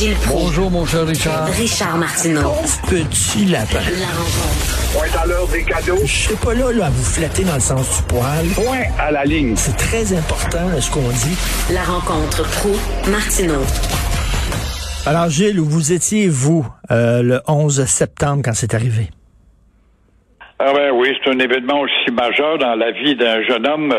Gilles Proulx. Bonjour, mon cher Richard. Richard Martineau. Pauvre petit lapin. La rencontre. Point à l'heure des cadeaux. Je serai pas là, à vous flatter dans le sens du poil. Point à la ligne. C'est très important, ce qu'on dit. La rencontre Proulx-Martineau. Alors, Gilles, où vous étiez, vous, le 11 septembre, quand c'est arrivé? Ah ben oui, c'est un événement aussi majeur dans la vie d'un jeune homme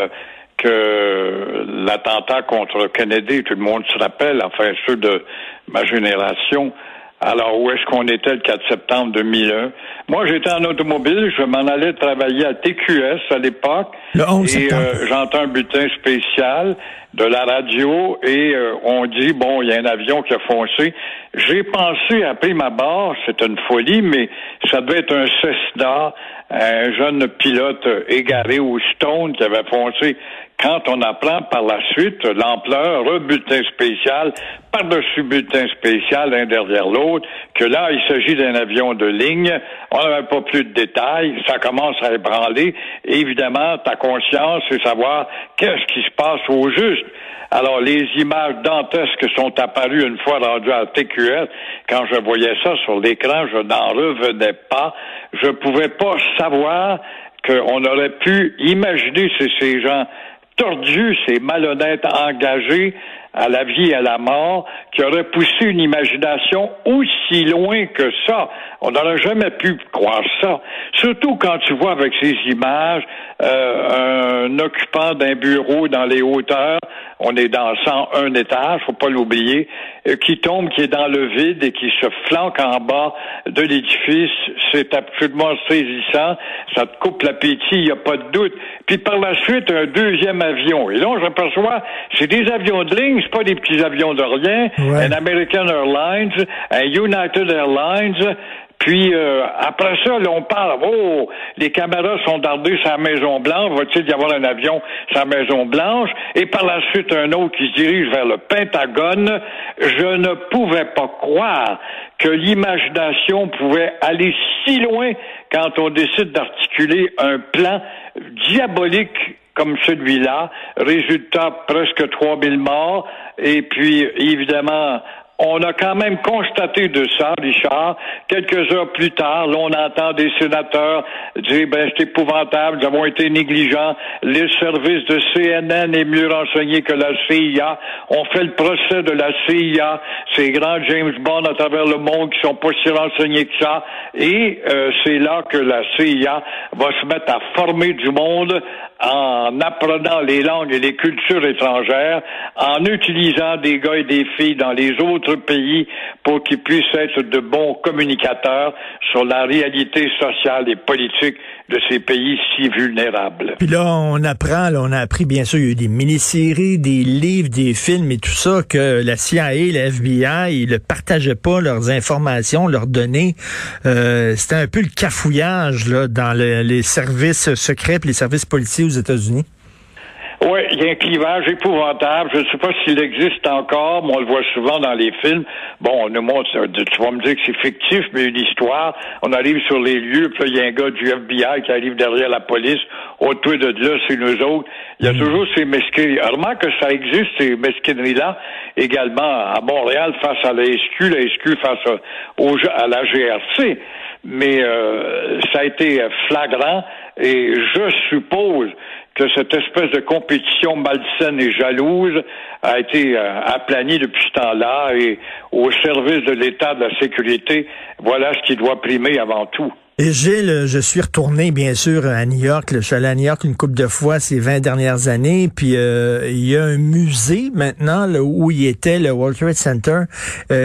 que l'attentat contre Kennedy. Tout le monde se rappelle, enfin ceux de ma génération. Alors, où est-ce qu'on était le 4 septembre 2001? Moi, j'étais en automobile, je m'en allais travailler à TQS à l'époque. Le 11 septembre. Et j'entends un bulletin spécial de la radio et on dit, bon, il y a un avion qui a foncé. J'ai pensé, à prime abord, c'était une folie, mais ça devait être un Cessna, un jeune pilote égaré au Stone qui avait foncé. Quand on apprend par la suite l'ampleur, bulletin spécial, par-dessus bulletin spécial, l'un derrière l'autre, que là, il s'agit d'un avion de ligne, on n'avait pas plus de détails, ça commence à ébranler, et évidemment, ta conscience, c'est savoir qu'est-ce qui se passe au juste. Alors, les images dantesques sont apparues une fois rendues à TQS. Quand je voyais ça sur l'écran, je n'en revenais pas. Je pouvais pas savoir qu'on aurait pu imaginer ces gens tordus, ces malhonnêtes engagés à la vie et à la mort, qui auraient poussé une imagination aussi loin que ça. On n'aurait jamais pu croire ça. Surtout quand tu vois avec ces images un occupant d'un bureau dans les hauteurs, on est dans 101 étages, faut pas l'oublier, qui tombe, qui est dans le vide et qui se flanque en bas de l'édifice. C'est absolument saisissant. Ça te coupe l'appétit, il n'y a pas de doute. Puis par la suite, un deuxième avion. Et là, j'aperçois, c'est des avions de ligne, c'est pas des petits avions de rien. Ouais. Un American Airlines, un United Airlines. Puis après ça, là, on parle, oh, les caméras sont dardées sur la Maison-Blanche, va-t-il y avoir un avion sur la Maison-Blanche? Et par la suite, un autre qui se dirige vers le Pentagone. Je ne pouvais pas croire que l'imagination pouvait aller si loin quand on décide d'articuler un plan diabolique comme celui-là. Résultat, presque 3000 morts. Et puis, évidemment, on a quand même constaté de ça, Richard. Quelques heures plus tard, là, on entend des sénateurs dire, ben, c'est épouvantable, nous avons été négligents, les services de CNN est mieux renseigné que la CIA. On fait le procès de la CIA, ces grands James Bond à travers le monde qui sont pas si renseignés que ça. Et c'est là que la CIA va se mettre à former du monde en apprenant les langues et les cultures étrangères, en utilisant des gars et des filles dans les autres pays pour qu'ils puissent être de bons communicateurs sur la réalité sociale et politique de ces pays si vulnérables. Puis là, on apprend, on a appris, bien sûr, il y a eu des mini-séries, des livres, des films et tout ça, que la CIA et la FBI, ils ne partageaient pas leurs informations, leurs données. C'était un peu le cafouillage là, dans les services secrets et les services policiers aux États-Unis. Oui, il y a un clivage épouvantable. Je ne sais pas s'il existe encore, mais on le voit souvent dans les films. Bon, on nous montre, tu vas me dire que c'est fictif, mais une histoire. On arrive sur les lieux, puis il y a un gars du FBI qui arrive derrière la police. Autour de là, c'est nous autres. Il y a toujours ces mesquineries. Heureusement que ça existe, ces mesquineries-là, également à Montréal, face à la SQ face à la GRC. Mais ça a été flagrant, et je suppose que cette espèce de compétition malsaine et jalouse a été aplanie depuis ce temps-là, et au service de l'État, de la sécurité, voilà ce qui doit primer avant tout. Et Gilles, je suis retourné, bien sûr, à New York. Je suis allé à New York une couple de fois ces 20 dernières années. Puis, il y a un musée, maintenant, là, où il était, le World Trade Center.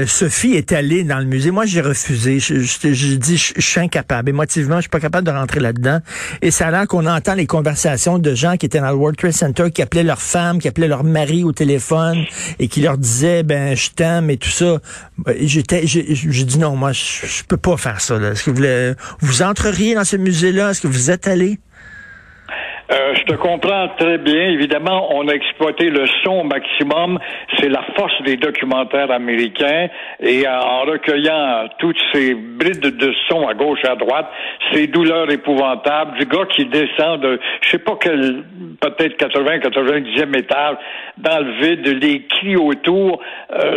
Sophie est allée dans le musée. Moi, j'ai refusé. J'ai dit, je suis incapable. Émotivement, je suis pas capable de rentrer là-dedans. Et ça a l'air qu'on entend les conversations de gens qui étaient dans le World Trade Center, qui appelaient leurs femmes, qui appelaient leur mari au téléphone et qui leur disaient, ben, je t'aime et tout ça. J'ai dit non, moi, je peux pas faire ça, là. Est-ce que vous entreriez dans ce musée-là? Est-ce que vous êtes allé? Je te comprends très bien. Évidemment, on a exploité le son au maximum. C'est la force des documentaires américains. Et en recueillant toutes ces brides de son à gauche, à droite, ces douleurs épouvantables du gars qui descend de, je sais pas quel, peut-être 80, 90e étage, dans le vide, les cris autour,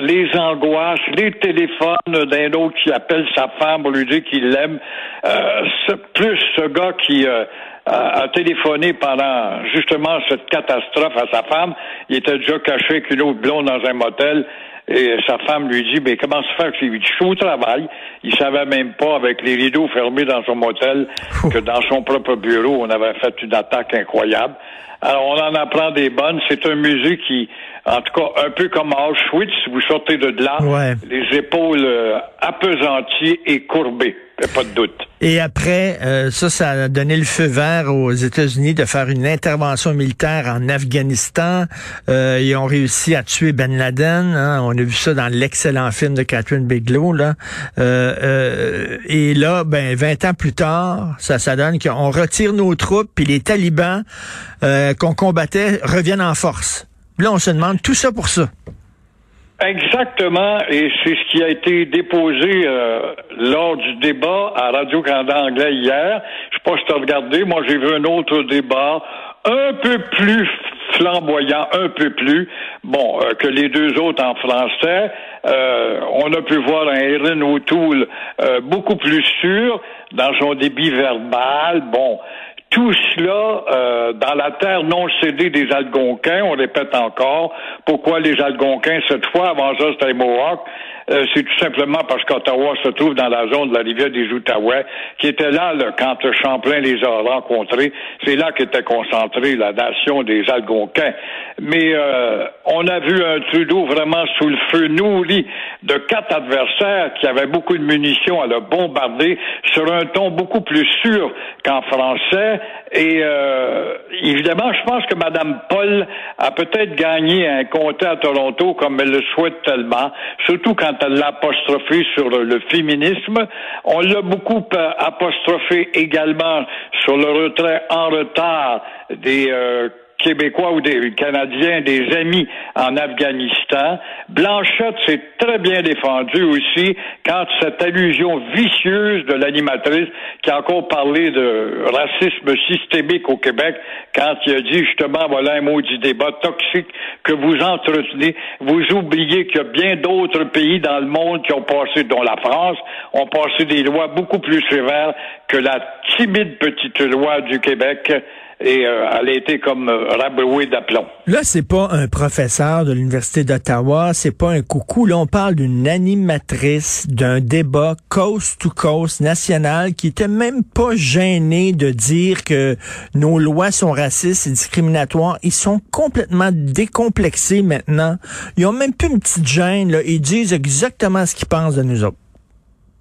les angoisses, les téléphones d'un autre qui appelle sa femme pour lui dire qu'il l'aime, plus ce gars qui a téléphoné pendant justement cette catastrophe à sa femme. Il était déjà caché avec une autre blonde dans un motel et sa femme lui dit « Mais comment se faire ?» Il dit « Je suis au travail. » Il savait même pas, avec les rideaux fermés dans son motel, que dans son propre bureau, on avait fait une attaque incroyable. Alors, on en apprend des bonnes. C'est un musée qui, en tout cas, un peu comme à Auschwitz, vous sortez de là, ouais, les épaules appesanties et courbées. Pas de doute. Et après, ça a donné le feu vert aux États-Unis de faire une intervention militaire en Afghanistan. Ils ont réussi à tuer Ben Laden. Hein. On a vu ça dans l'excellent film de Catherine Bigelow. Là. Et là, 20 ans plus tard, ça donne qu'on retire nos troupes puis les talibans qu'on combattait reviennent en force. Là, on se demande tout ça pour ça. Exactement, et c'est ce qui a été déposé lors du débat à Radio-Canada anglais hier. Je sais pas si tu as regardé, moi j'ai vu un autre débat un peu plus flamboyant, un peu plus, que les deux autres en français. On a pu voir un Erin O'Toole beaucoup plus sûr dans son débit verbal, Tout cela dans la terre non cédée des Algonquins, on répète encore, pourquoi les Algonquins cette fois, avant ça c'était les Mohawks, c'est tout simplement parce qu'Ottawa se trouve dans la zone de la rivière des Outaouais, qui était là quand Champlain les a rencontrés, c'est là qu'était concentrée la nation des Algonquins. Mais on a vu un Trudeau vraiment sous le feu, nourri de 4 adversaires qui avaient beaucoup de munitions à le bombarder sur un ton beaucoup plus sûr qu'en français. Et évidemment, je pense que Mme Paul a peut-être gagné un comté à Toronto comme elle le souhaite tellement, surtout quand elle l'a apostrophé sur le féminisme. On l'a beaucoup apostrophé également sur le retrait en retard des Québécois ou des Canadiens, des amis en Afghanistan. Blanchette s'est très bien défendue aussi quand cette allusion vicieuse de l'animatrice qui a encore parlé de racisme systémique au Québec quand il a dit justement, voilà un mot du débat toxique que vous entretenez. Vous oubliez qu'il y a bien d'autres pays dans le monde qui ont passé, dont la France, ont passé des lois beaucoup plus sévères que la timide petite loi du Québec. Et elle a été comme rabrouée d'aplomb. Là, c'est pas un professeur de l'Université d'Ottawa, c'est pas un coucou. Là, on parle d'une animatrice d'un débat coast-to-coast national qui était même pas gênée de dire que nos lois sont racistes et discriminatoires. Ils sont complètement décomplexés maintenant. Ils ont même plus une petite gêne. Là. Ils disent exactement ce qu'ils pensent de nous autres.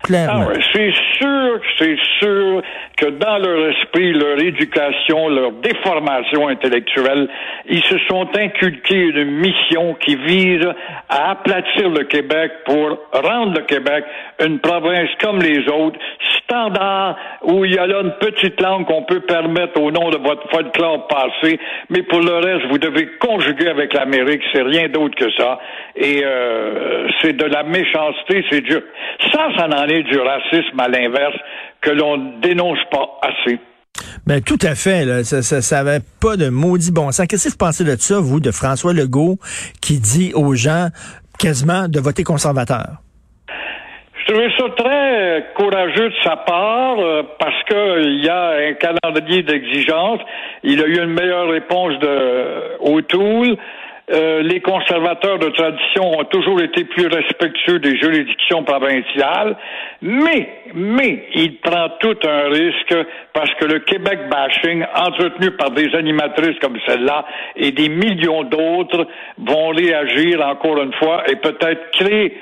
Clairement. Ah ouais, c'est sûr que dans leur esprit, leur éducation, leur déformation intellectuelle, ils se sont inculqués une mission qui vise à aplatir le Québec pour rendre le Québec une province comme les autres, standard, où il y a là une petite langue qu'on peut permettre au nom de votre folklore passé, mais pour le reste, vous devez conjuguer avec l'Amérique, c'est rien d'autre que ça, et c'est de la méchanceté, c'est dur. Ça en est du racisme à l'inverse, que l'on dénonce pas assez. Ben tout à fait, là. Ça avait pas de maudit bon sens. Qu'est-ce que vous pensez de ça, vous, de François Legault, qui dit aux gens quasiment de voter conservateur? Je trouvais ça très courageux de sa part parce que il y a un calendrier d'exigence. Il a eu une meilleure réponse de O'Toole. Les conservateurs de tradition ont toujours été plus respectueux des juridictions provinciales, mais il prend tout un risque parce que le Québec bashing, entretenu par des animatrices comme celle-là et des millions d'autres, vont réagir encore une fois et peut-être créer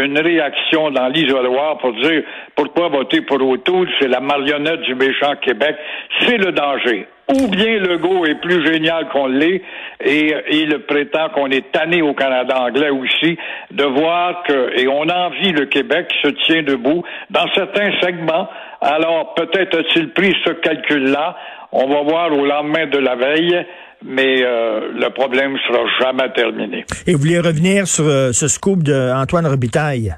une réaction dans l'isoloir pour dire pourquoi voter pour O'Toole, c'est la marionnette du méchant Québec, c'est le danger. Ou bien Legault est plus génial qu'on l'est, et il prétend qu'on est tanné au Canada anglais aussi, de voir que, et on envie le Québec qui se tient debout dans certains segments. Alors, peut-être a-t-il pris ce calcul-là. On va voir au lendemain de la veille, mais le problème ne sera jamais terminé. Et vous voulez revenir sur ce scoop d'Antoine Robitaille?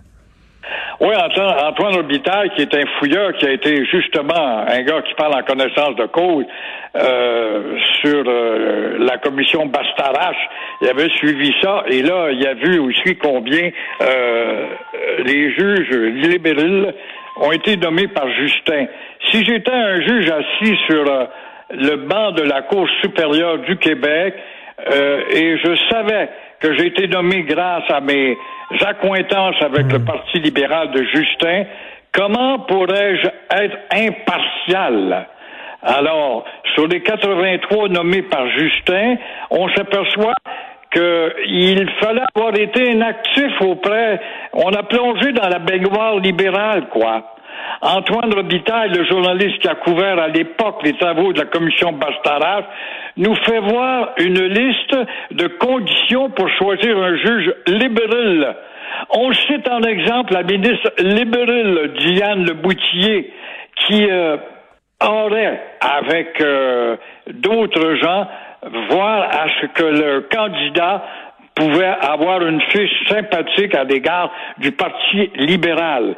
Oui, Antoine Robitaille, qui est un fouilleur, qui a été justement un gars qui parle en connaissance de cause sur la commission Bastarache. Il avait suivi ça, et là, il a vu aussi combien les juges libéraux ont été nommés par Justin. Si j'étais un juge assis sur le banc de la Cour supérieure du Québec, et je savais que j'ai été nommé grâce à mes accointances avec le Parti libéral de Justin, comment pourrais-je être impartial? Alors, sur les 83 nommés par Justin, on s'aperçoit qu'il fallait avoir été inactif auprès... On a plongé dans la baignoire libérale, quoi. Antoine Robitaille, le journaliste qui a couvert à l'époque les travaux de la commission Bastarache, nous fait voir une liste de conditions pour choisir un juge libéral. On cite en exemple la ministre libérale, Diane Leboutillier, qui aurait, avec d'autres gens, voir à ce que le candidat pouvait avoir une fiche sympathique à l'égard du Parti libéral.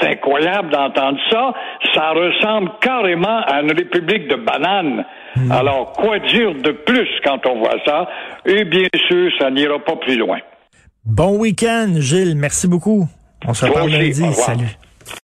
C'est incroyable d'entendre ça. Ça ressemble carrément à une république de bananes. Alors, quoi dire de plus quand on voit ça? Et bien sûr, ça n'ira pas plus loin. Bon week-end, Gilles. Merci beaucoup. On se reparle lundi. Salut.